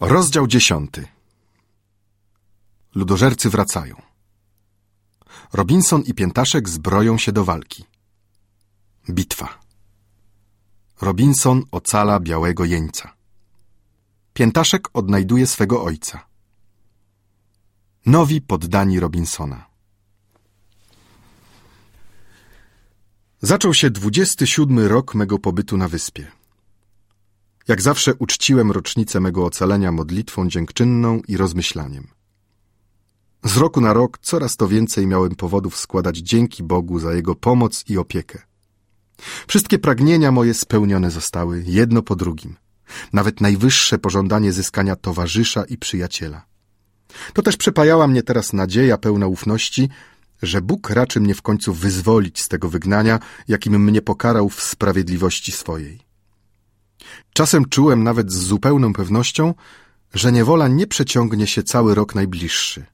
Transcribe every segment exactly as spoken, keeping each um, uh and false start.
Rozdział dziesiąty. Ludożercy wracają. Robinson i Piętaszek zbroją się do walki. Bitwa. Robinson ocala białego jeńca. Piętaszek odnajduje swego ojca. Nowi poddani Robinsona. Zaczął się dwudziesty siódmy rok mego pobytu na wyspie. Jak zawsze uczciłem rocznicę mego ocalenia modlitwą dziękczynną i rozmyślaniem. Z roku na rok coraz to więcej miałem powodów składać dzięki Bogu za Jego pomoc i opiekę. Wszystkie pragnienia moje spełnione zostały, jedno po drugim. Nawet najwyższe pożądanie zyskania towarzysza i przyjaciela. To też przepajała mnie teraz nadzieja pełna ufności, że Bóg raczy mnie w końcu wyzwolić z tego wygnania, jakim mnie pokarał w sprawiedliwości swojej. Czasem czułem nawet z zupełną pewnością, że niewola nie przeciągnie się cały rok najbliższy.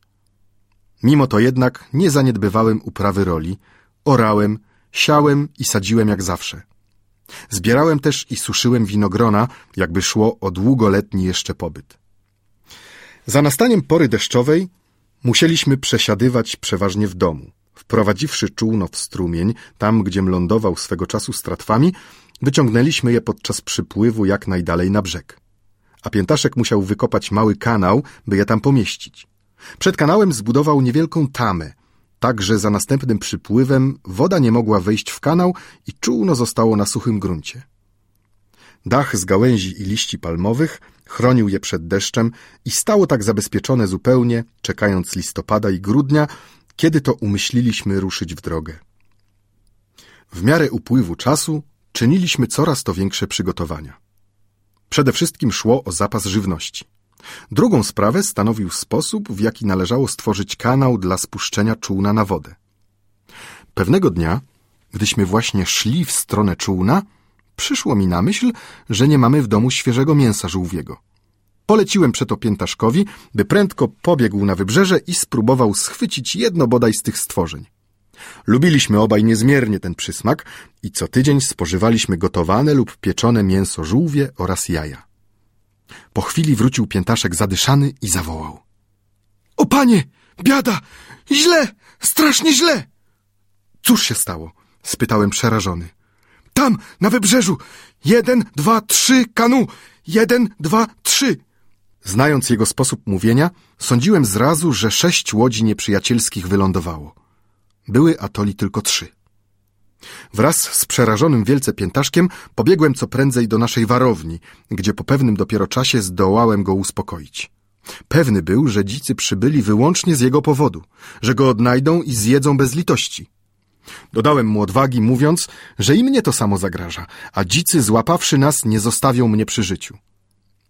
Mimo to jednak nie zaniedbywałem uprawy roli, orałem, siałem i sadziłem jak zawsze. Zbierałem też i suszyłem winogrona, jakby szło o długoletni jeszcze pobyt. Za nastaniem pory deszczowej musieliśmy przesiadywać przeważnie w domu, wprowadziwszy czółno w strumień, tam gdziem lądował swego czasu z tratwami. Wyciągnęliśmy je podczas przypływu jak najdalej na brzeg, a Piętaszek musiał wykopać mały kanał, by je tam pomieścić. Przed kanałem zbudował niewielką tamę, tak że za następnym przypływem woda nie mogła wejść w kanał i czółno zostało na suchym gruncie. Dach z gałęzi i liści palmowych chronił je przed deszczem i stało tak zabezpieczone zupełnie, czekając listopada i grudnia, kiedy to umyśliliśmy ruszyć w drogę. W miarę upływu czasu czyniliśmy coraz to większe przygotowania. Przede wszystkim szło o zapas żywności. Drugą sprawę stanowił sposób, w jaki należało stworzyć kanał dla spuszczenia czółna na wodę. Pewnego dnia, gdyśmy właśnie szli w stronę czółna, przyszło mi na myśl, że nie mamy w domu świeżego mięsa żółwiego. Poleciłem przeto Piętaszkowi, by prędko pobiegł na wybrzeże i spróbował schwycić jedno bodaj z tych stworzeń. Lubiliśmy obaj niezmiernie ten przysmak i co tydzień spożywaliśmy gotowane lub pieczone mięso żółwie oraz jaja. Po chwili wrócił Piętaszek zadyszany i zawołał: — O panie, biada! Źle! Strasznie źle! — Cóż się stało? — spytałem przerażony. — Tam, na wybrzeżu! Jeden, dwa, trzy, kanu! Jeden, dwa, trzy! Znając jego sposób mówienia, sądziłem zrazu, że sześć łodzi nieprzyjacielskich wylądowało. Były atoli tylko trzy. Wraz z przerażonym wielce Piętaszkiem pobiegłem co prędzej do naszej warowni, gdzie po pewnym dopiero czasie zdołałem go uspokoić. Pewny był, że dzicy przybyli wyłącznie z jego powodu, że go odnajdą i zjedzą bez litości. Dodałem mu odwagi, mówiąc, że i mnie to samo zagraża, a dzicy, złapawszy nas, nie zostawią mnie przy życiu.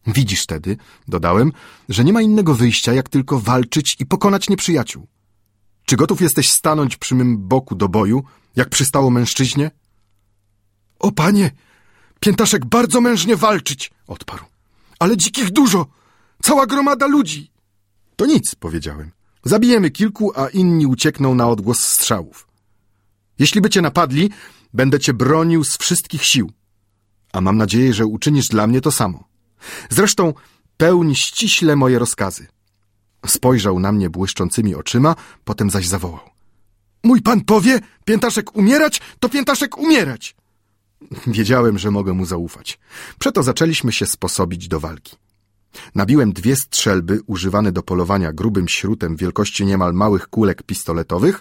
Widzisz wtedy, dodałem, że nie ma innego wyjścia, jak tylko walczyć i pokonać nieprzyjaciół. Czy gotów jesteś stanąć przy mym boku do boju, jak przystało mężczyźnie? — O panie, Piętaszek bardzo mężnie walczyć — odparł. — Ale dzikich dużo, cała gromada ludzi. — To nic — powiedziałem. Zabijemy kilku, a inni uciekną na odgłos strzałów. Jeśli by cię napadli, będę cię bronił z wszystkich sił. A mam nadzieję, że uczynisz dla mnie to samo. Zresztą pełni ściśle moje rozkazy. Spojrzał na mnie błyszczącymi oczyma, potem zaś zawołał: Mój pan powie, Piętaszek umierać, to Piętaszek umierać! Wiedziałem, że mogę mu zaufać. Przeto zaczęliśmy się sposobić do walki. Nabiłem dwie strzelby używane do polowania grubym śrutem wielkości niemal małych kulek pistoletowych,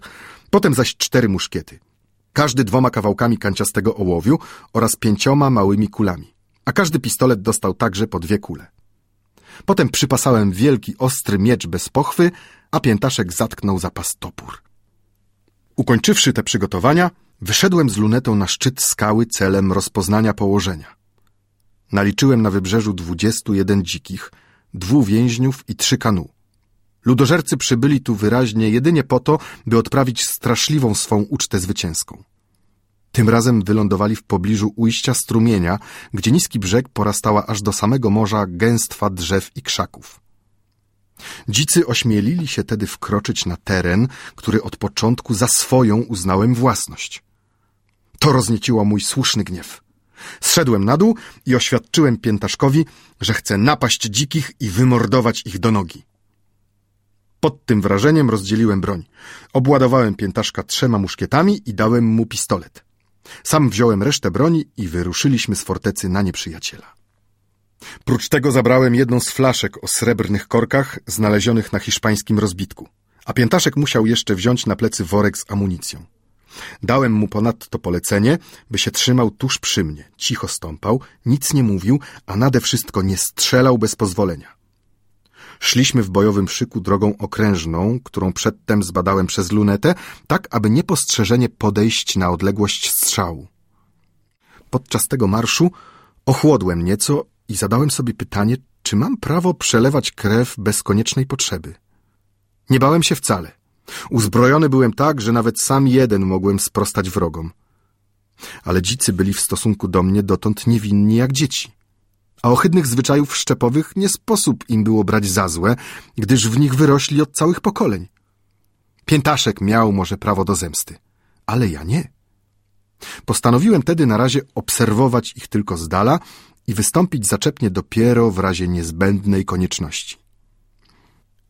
potem zaś cztery muszkiety. Każdy dwoma kawałkami kanciastego ołowiu oraz pięcioma małymi kulami, a każdy pistolet dostał także po dwie kule. Potem przypasałem wielki, ostry miecz bez pochwy, a Piętaszek zatknął za pas topór. Ukończywszy te przygotowania, wyszedłem z lunetą na szczyt skały celem rozpoznania położenia. Naliczyłem na wybrzeżu dwudziestu jeden dzikich, dwóch więźniów i trzy kanu. Ludożercy przybyli tu wyraźnie jedynie po to, by odprawić straszliwą swą ucztę zwycięską. Tym razem wylądowali w pobliżu ujścia strumienia, gdzie niski brzeg porastała aż do samego morza gęstwa drzew i krzaków. Dzicy ośmielili się tedy wkroczyć na teren, który od początku za swoją uznałem własność. To roznieciło mój słuszny gniew. Zszedłem na dół i oświadczyłem Piętaszkowi, że chcę napaść dzikich i wymordować ich do nogi. Pod tym wrażeniem rozdzieliłem broń. Obładowałem Piętaszka trzema muszkietami i dałem mu pistolet. Sam wziąłem resztę broni i wyruszyliśmy z fortecy na nieprzyjaciela. Prócz tego zabrałem jedną z flaszek o srebrnych korkach znalezionych na hiszpańskim rozbitku, a Piętaszek musiał jeszcze wziąć na plecy worek z amunicją. Dałem mu ponadto polecenie, by się trzymał tuż przy mnie, cicho stąpał, nic nie mówił, a nade wszystko nie strzelał bez pozwolenia. Szliśmy w bojowym szyku drogą okrężną, którą przedtem zbadałem przez lunetę, tak aby niepostrzeżenie podejść na odległość strzału. Podczas tego marszu ochłodłem nieco i zadałem sobie pytanie, czy mam prawo przelewać krew bez koniecznej potrzeby. Nie bałem się wcale. Uzbrojony byłem tak, że nawet sam jeden mogłem sprostać wrogom. Ale dzicy byli w stosunku do mnie dotąd niewinni jak dzieci. A ohydnych zwyczajów szczepowych nie sposób im było brać za złe, gdyż w nich wyrośli od całych pokoleń. Piętaszek miał może prawo do zemsty, ale ja nie. Postanowiłem tedy na razie obserwować ich tylko z dala i wystąpić zaczepnie dopiero w razie niezbędnej konieczności.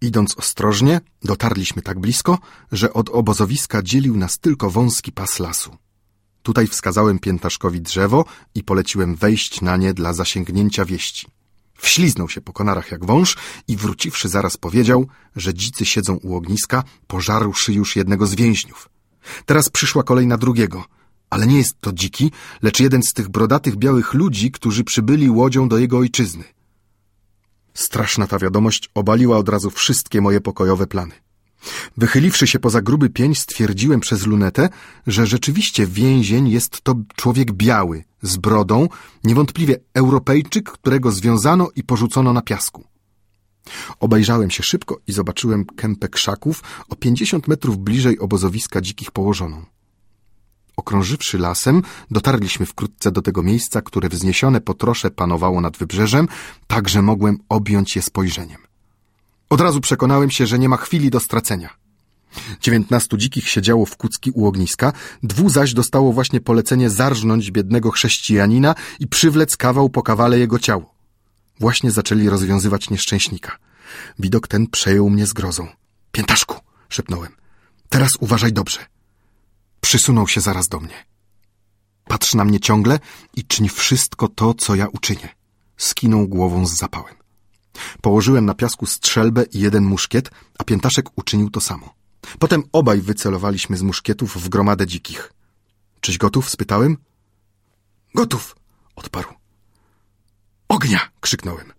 Idąc ostrożnie, dotarliśmy tak blisko, że od obozowiska dzielił nas tylko wąski pas lasu. Tutaj wskazałem Piętaszkowi drzewo i poleciłem wejść na nie dla zasięgnięcia wieści. Wśliznął się po konarach jak wąż i wróciwszy zaraz powiedział, że dzicy siedzą u ogniska, pożarłszy już jednego z więźniów. Teraz przyszła kolej na drugiego, ale nie jest to dziki, lecz jeden z tych brodatych białych ludzi, którzy przybyli łodzią do jego ojczyzny. Straszna ta wiadomość obaliła od razu wszystkie moje pokojowe plany. Wychyliwszy się poza gruby pień, stwierdziłem przez lunetę, że rzeczywiście więzień jest to człowiek biały, z brodą, niewątpliwie Europejczyk, którego związano i porzucono na piasku. Obejrzałem się szybko i zobaczyłem kępę krzaków o pięćdziesiąt metrów bliżej obozowiska dzikich położoną. Okrążywszy lasem, dotarliśmy wkrótce do tego miejsca, które wzniesione po trosze panowało nad wybrzeżem, tak że mogłem objąć je spojrzeniem. Od razu przekonałem się, że nie ma chwili do stracenia. Dziewiętnastu dzikich siedziało w kucki u ogniska, dwu zaś dostało właśnie polecenie zarżnąć biednego chrześcijanina i przywlec kawał po kawale jego ciało. Właśnie zaczęli rozwiązywać nieszczęśnika. Widok ten przejął mnie zgrozą. — Piętaszku! — szepnąłem. — Teraz uważaj dobrze. Przysunął się zaraz do mnie. — Patrz na mnie ciągle i czyń wszystko to, co ja uczynię. Skinął głową z zapałem. Położyłem na piasku strzelbę i jeden muszkiet, a Piętaszek uczynił to samo. Potem obaj wycelowaliśmy z muszkietów w gromadę dzikich. — Czyś gotów? — spytałem. — Gotów! — odparł. — Ognia! — krzyknąłem.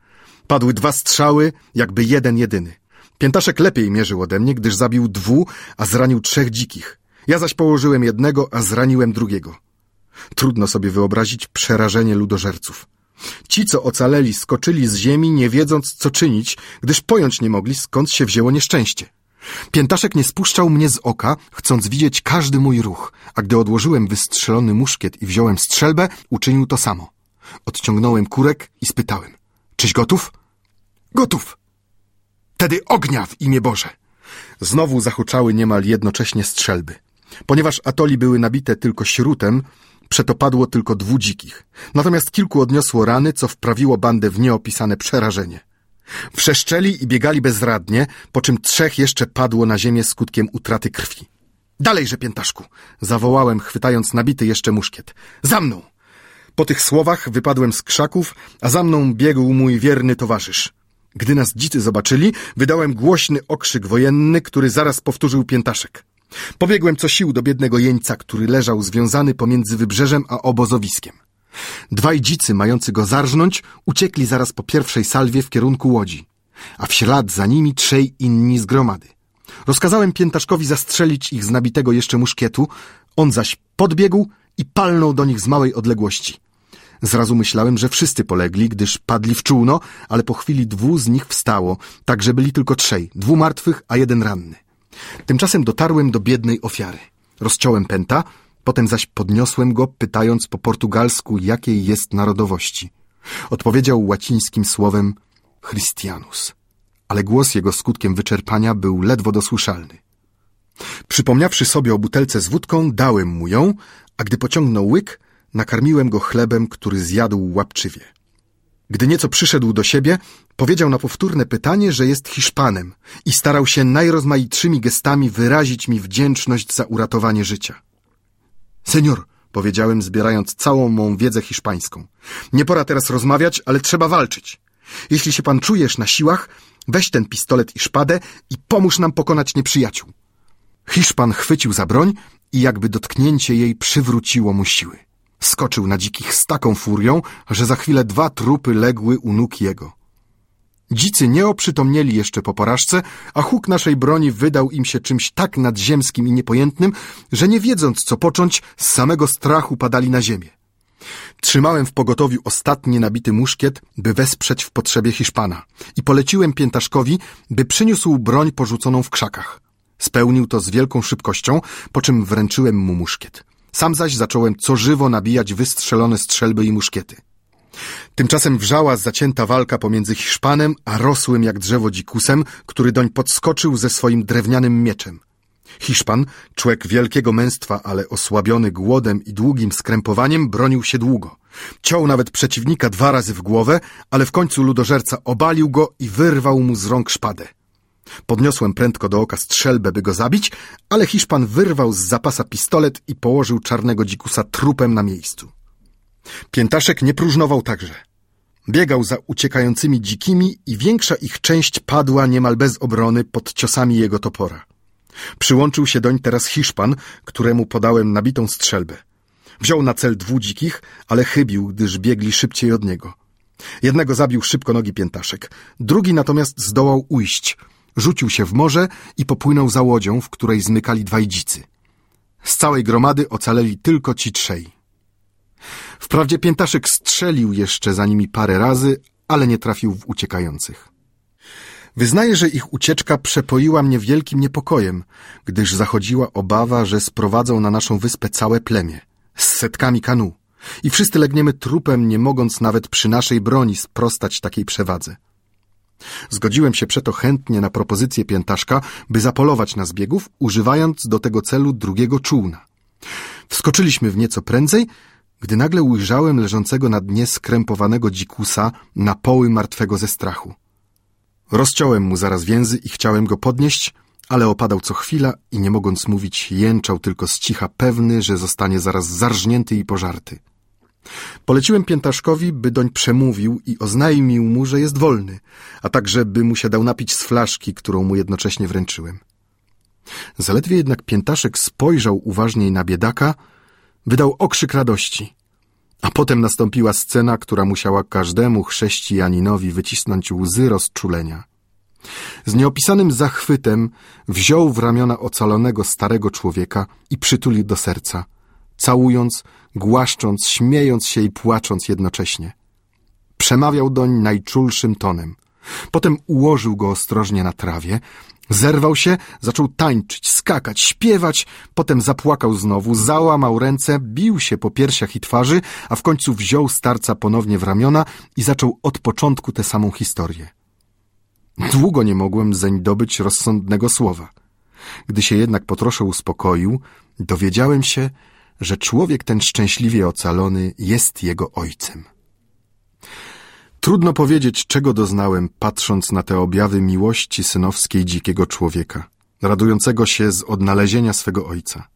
Padły dwa strzały, jakby jeden jedyny. Piętaszek lepiej mierzył ode mnie, gdyż zabił dwu, a zranił trzech dzikich. Ja zaś położyłem jednego, a zraniłem drugiego. Trudno sobie wyobrazić przerażenie ludożerców. Ci, co ocaleli, skoczyli z ziemi, nie wiedząc, co czynić, gdyż pojąć nie mogli, skąd się wzięło nieszczęście. Piętaszek nie spuszczał mnie z oka, chcąc widzieć każdy mój ruch, a gdy odłożyłem wystrzelony muszkiet i wziąłem strzelbę, uczynił to samo. Odciągnąłem kurek i spytałem – czyś gotów? – Gotów! – Tedy ognia w imię Boże! Znowu zahuczały niemal jednocześnie strzelby. Ponieważ atoli były nabite tylko śrutem, przeto padło tylko dwu dzikich. Natomiast kilku odniosło rany, co wprawiło bandę w nieopisane przerażenie. Wrzeszczeli i biegali bezradnie, po czym trzech jeszcze padło na ziemię skutkiem utraty krwi. Dalejże, Piętaszku! Zawołałem, chwytając nabity jeszcze muszkiet. Za mną! Po tych słowach wypadłem z krzaków, a za mną biegł mój wierny towarzysz. Gdy nas dzicy zobaczyli, wydałem głośny okrzyk wojenny, który zaraz powtórzył Piętaszek. Pobiegłem co sił do biednego jeńca, który leżał związany pomiędzy wybrzeżem a obozowiskiem. Dwaj dzicy, mający go zarżnąć, uciekli zaraz po pierwszej salwie w kierunku łodzi, a w ślad za nimi trzej inni z gromady. Rozkazałem Piętaszkowi zastrzelić ich z nabitego jeszcze muszkietu, on zaś podbiegł i palnął do nich z małej odległości. Zrazu myślałem, że wszyscy polegli, gdyż padli w czółno, ale po chwili dwu z nich wstało, tak że byli tylko trzej, dwu martwych, a jeden ranny. Tymczasem dotarłem do biednej ofiary. Rozciąłem pęta, potem zaś podniosłem go, pytając po portugalsku, jakiej jest narodowości. Odpowiedział łacińskim słowem Christianus, ale głos jego skutkiem wyczerpania był ledwo dosłyszalny. Przypomniawszy sobie o butelce z wódką, dałem mu ją, a gdy pociągnął łyk, nakarmiłem go chlebem, który zjadł łapczywie. Gdy nieco przyszedł do siebie, powiedział na powtórne pytanie, że jest Hiszpanem i starał się najrozmaitszymi gestami wyrazić mi wdzięczność za uratowanie życia. Senior, powiedziałem, zbierając całą mą wiedzę hiszpańską, nie pora teraz rozmawiać, ale trzeba walczyć. Jeśli się pan czujesz na siłach, weź ten pistolet i szpadę i pomóż nam pokonać nieprzyjaciół. Hiszpan chwycił za broń i jakby dotknięcie jej przywróciło mu siły. Skoczył na dzikich z taką furią, że za chwilę dwa trupy legły u nóg jego. Dzicy nie oprzytomnieli jeszcze po porażce, a huk naszej broni wydał im się czymś tak nadziemskim i niepojętnym, że nie wiedząc co począć, z samego strachu padali na ziemię. Trzymałem w pogotowiu ostatni nabity muszkiet, by wesprzeć w potrzebie Hiszpana i poleciłem Piętaszkowi, by przyniósł broń porzuconą w krzakach. Spełnił to z wielką szybkością, po czym wręczyłem mu muszkiet. Sam zaś zacząłem co żywo nabijać wystrzelone strzelby i muszkiety. Tymczasem wrzała zacięta walka pomiędzy Hiszpanem a rosłym jak drzewo dzikusem, który doń podskoczył ze swoim drewnianym mieczem. Hiszpan, człowiek wielkiego męstwa, ale osłabiony głodem i długim skrępowaniem, bronił się długo. Ciął nawet przeciwnika dwa razy w głowę, ale w końcu ludożerca obalił go i wyrwał mu z rąk szpadę. Podniosłem prędko do oka strzelbę, by go zabić, ale Hiszpan wyrwał z zapasa pistolet i położył czarnego dzikusa trupem na miejscu. Piętaszek nie próżnował także. Biegał za uciekającymi dzikimi i większa ich część padła niemal bez obrony pod ciosami jego topora. Przyłączył się doń teraz Hiszpan, któremu podałem nabitą strzelbę. Wziął na cel dwóch dzikich, ale chybił, gdyż biegli szybciej od niego. Jednego zabił szybko nogi Piętaszek, drugi natomiast zdołał ujść. Rzucił się w morze i popłynął za łodzią, w której zmykali dwaj dzicy. Z całej gromady ocaleli tylko ci trzej. Wprawdzie Piętaszek strzelił jeszcze za nimi parę razy, ale nie trafił w uciekających. Wyznaję, że ich ucieczka przepoiła mnie wielkim niepokojem, gdyż zachodziła obawa, że sprowadzą na naszą wyspę całe plemię, z setkami kanu, i wszyscy legniemy trupem, nie mogąc nawet przy naszej broni sprostać takiej przewadze. Zgodziłem się przeto chętnie na propozycję Piętaszka, by zapolować na zbiegów, używając do tego celu drugiego czółna. Wskoczyliśmy w nieco prędzej, gdy nagle ujrzałem leżącego na dnie skrępowanego dzikusa, na poły martwego ze strachu. Rozciąłem mu zaraz więzy i chciałem go podnieść, ale opadał co chwila i nie mogąc mówić jęczał tylko z cicha, pewny, że zostanie zaraz zarżnięty i pożarty. Poleciłem Piętaszkowi, by doń przemówił i oznajmił mu, że jest wolny, a także by mu się dał napić z flaszki, którą mu jednocześnie wręczyłem. Zaledwie jednak Piętaszek spojrzał uważniej na biedaka, wydał okrzyk radości, a potem nastąpiła scena, która musiała każdemu chrześcijaninowi wycisnąć łzy rozczulenia. Z nieopisanym zachwytem wziął w ramiona ocalonego starego człowieka i przytulił do serca, całując, głaszcząc, śmiejąc się i płacząc jednocześnie. Przemawiał doń najczulszym tonem. Potem ułożył go ostrożnie na trawie, zerwał się, zaczął tańczyć, skakać, śpiewać, potem zapłakał znowu, załamał ręce, bił się po piersiach i twarzy, a w końcu wziął starca ponownie w ramiona i zaczął od początku tę samą historię. Długo nie mogłem zeń dobyć rozsądnego słowa. Gdy się jednak po trosze uspokoił, dowiedziałem się, że człowiek ten szczęśliwie ocalony jest jego ojcem. Trudno powiedzieć, czego doznałem, patrząc na te objawy miłości synowskiej dzikiego człowieka, radującego się z odnalezienia swego ojca.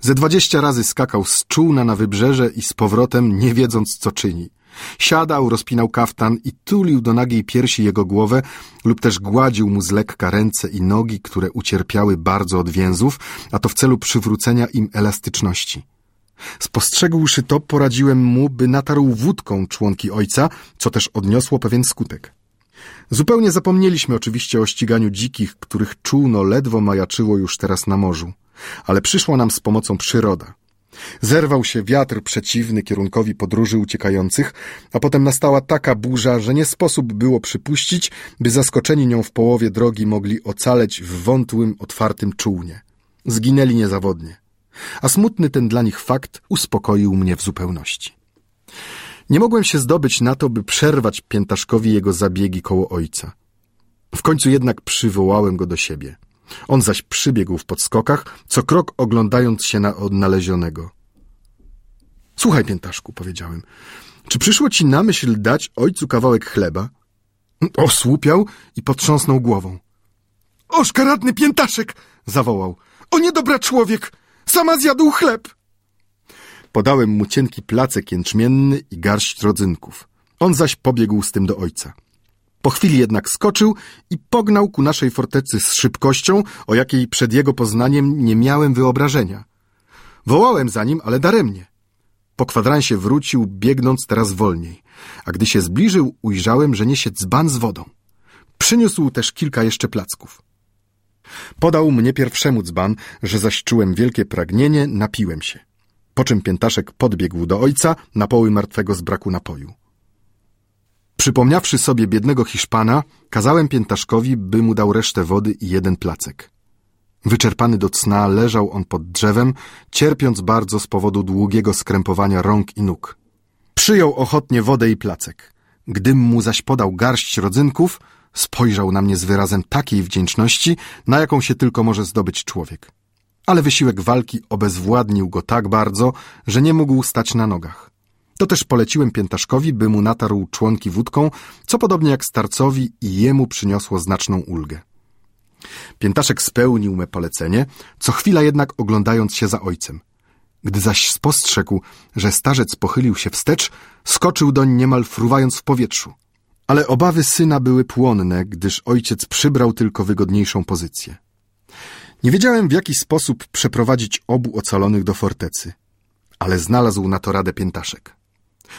Ze dwadzieścia razy skakał z czółna na wybrzeże i z powrotem, nie wiedząc, co czyni. Siadał, rozpinał kaftan i tulił do nagiej piersi jego głowę lub też gładził mu z lekka ręce i nogi, które ucierpiały bardzo od więzów, a to w celu przywrócenia im elastyczności. Spostrzegłszy to, poradziłem mu, by natarł wódką członki ojca, co też odniosło pewien skutek. Zupełnie zapomnieliśmy oczywiście o ściganiu dzikich, których czółno ledwo majaczyło już teraz na morzu, ale przyszła nam z pomocą przyroda. Zerwał się wiatr przeciwny kierunkowi podróży uciekających, a potem nastała taka burza, że nie sposób było przypuścić, by zaskoczeni nią w połowie drogi mogli ocaleć w wątłym, otwartym czółnie. Zginęli niezawodnie, a smutny ten dla nich fakt uspokoił mnie w zupełności. Nie mogłem się zdobyć na to, by przerwać Piętaszkowi jego zabiegi koło ojca. W końcu jednak przywołałem go do siebie. On zaś przybiegł w podskokach, co krok oglądając się na odnalezionego. Słuchaj, Piętaszku, powiedziałem, czy przyszło ci na myśl dać ojcu kawałek chleba? Osłupiał i potrząsnął głową. — O szkaradny Piętaszek! — zawołał. — O niedobra człowiek! Sama zjadł chleb! Podałem mu cienki placek jęczmienny i garść rodzynków. On zaś pobiegł z tym do ojca. Po chwili jednak skoczył i pognał ku naszej fortecy z szybkością, o jakiej przed jego poznaniem nie miałem wyobrażenia. Wołałem za nim, ale daremnie. Po kwadransie wrócił, biegnąc teraz wolniej, a gdy się zbliżył, ujrzałem, że niesie dzban z wodą. Przyniósł też kilka jeszcze placków. Podał mnie pierwszemu dzban, że zaś czułem wielkie pragnienie, napiłem się. Po czym Piętaszek podbiegł do ojca, napoły martwego z braku napoju. Przypomniawszy sobie biednego Hiszpana, kazałem Piętaszkowi, by mu dał resztę wody i jeden placek. Wyczerpany do cna leżał on pod drzewem, cierpiąc bardzo z powodu długiego skrępowania rąk i nóg. Przyjął ochotnie wodę i placek. Gdym mu zaś podał garść rodzynków, spojrzał na mnie z wyrazem takiej wdzięczności, na jaką się tylko może zdobyć człowiek. Ale wysiłek walki obezwładnił go tak bardzo, że nie mógł stać na nogach. To też poleciłem Piętaszkowi, by mu natarł członki wódką, co podobnie jak starcowi i jemu przyniosło znaczną ulgę. Piętaszek spełnił me polecenie, co chwila jednak oglądając się za ojcem. Gdy zaś spostrzegł, że starzec pochylił się wstecz, skoczył doń niemal fruwając w powietrzu. Ale obawy syna były płonne, gdyż ojciec przybrał tylko wygodniejszą pozycję. Nie wiedziałem, w jaki sposób przeprowadzić obu ocalonych do fortecy, ale znalazł na to radę Piętaszek.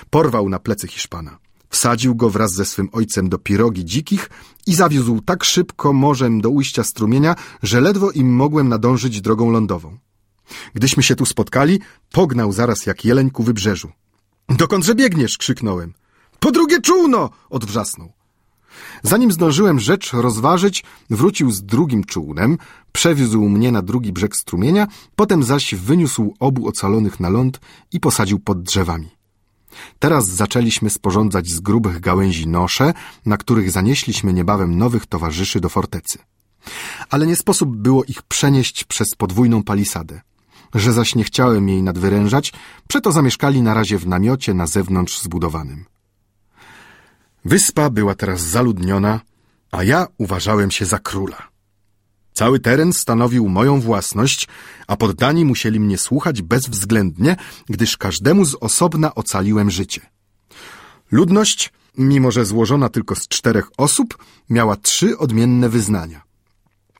Porwał na plecy Hiszpana. Wsadził go wraz ze swym ojcem do pirogi dzikich i zawiózł tak szybko morzem do ujścia strumienia, że ledwo im mogłem nadążyć drogą lądową. Gdyśmy się tu spotkali, pognał zaraz jak jeleń ku wybrzeżu. — Dokądże biegniesz? — krzyknąłem. — Po drugie czółno! — odwrzasnął. Zanim zdążyłem rzecz rozważyć, wrócił z drugim czółnem, przewiózł mnie na drugi brzeg strumienia, potem zaś wyniósł obu ocalonych na ląd i posadził pod drzewami. Teraz zaczęliśmy sporządzać z grubych gałęzi nosze, na których zanieśliśmy niebawem nowych towarzyszy do fortecy. Ale nie sposób było ich przenieść przez podwójną palisadę. Że zaś nie chciałem jej nadwyrężać, przeto zamieszkali na razie w namiocie na zewnątrz zbudowanym. Wyspa była teraz zaludniona, a ja uważałem się za króla. Cały teren stanowił moją własność, a poddani musieli mnie słuchać bezwzględnie, gdyż każdemu z osobna ocaliłem życie. Ludność, mimo że złożona tylko z czterech osób, miała trzy odmienne wyznania.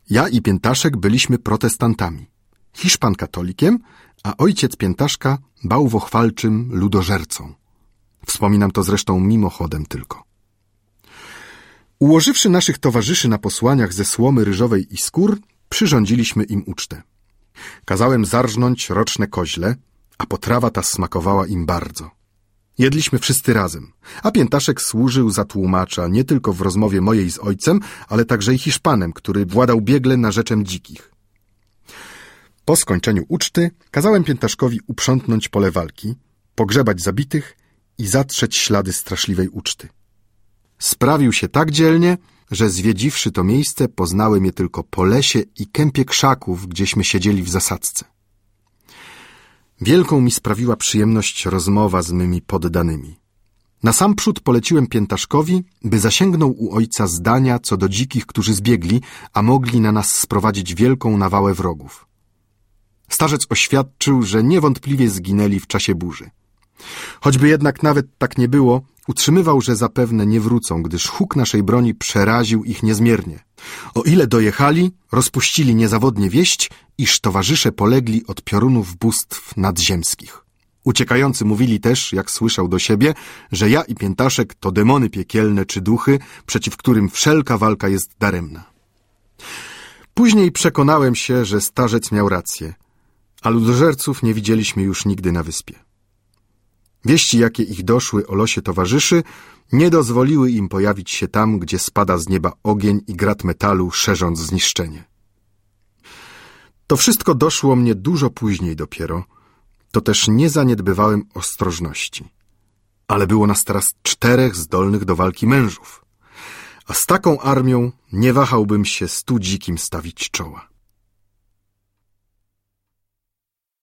Ja i Piętaszek byliśmy protestantami, Hiszpan katolikiem, a ojciec Piętaszka bałwochwalczym ludożercą. Wspominam to zresztą mimochodem tylko. Ułożywszy naszych towarzyszy na posłaniach ze słomy ryżowej i skór, przyrządziliśmy im ucztę. Kazałem zarżnąć roczne koźle, a potrawa ta smakowała im bardzo. Jedliśmy wszyscy razem, a Piętaszek służył za tłumacza nie tylko w rozmowie mojej z ojcem, ale także i Hiszpanem, który władał biegle narzeczem dzikich. Po skończeniu uczty kazałem Piętaszkowi uprzątnąć pole walki, pogrzebać zabitych i zatrzeć ślady straszliwej uczty. Sprawił się tak dzielnie, że zwiedziwszy to miejsce, poznałem je tylko po lesie i kępie krzaków, gdzieśmy siedzieli w zasadzce. Wielką mi sprawiła przyjemność rozmowa z mymi poddanymi. Nasamprzód poleciłem Piętaszkowi, by zasięgnął u ojca zdania co do dzikich, którzy zbiegli, a mogli na nas sprowadzić wielką nawałę wrogów. Starzec oświadczył, że niewątpliwie zginęli w czasie burzy. Choćby jednak nawet tak nie było, utrzymywał, że zapewne nie wrócą, gdyż huk naszej broni przeraził ich niezmiernie. O ile dojechali, rozpuścili niezawodnie wieść, iż towarzysze polegli od piorunów bóstw nadziemskich. Uciekający mówili też, jak słyszał do siebie, że ja i Piętaszek to demony piekielne czy duchy, przeciw którym wszelka walka jest daremna. Później przekonałem się, że starzec miał rację, a ludożerców nie widzieliśmy już nigdy na wyspie. Wieści, jakie ich doszły o losie towarzyszy, nie dozwoliły im pojawić się tam, gdzie spada z nieba ogień i grat metalu, szerząc zniszczenie. To wszystko doszło mnie dużo później dopiero, to też nie zaniedbywałem ostrożności. Ale było nas teraz czterech zdolnych do walki mężów, a z taką armią nie wahałbym się stu dzikim stawić czoła.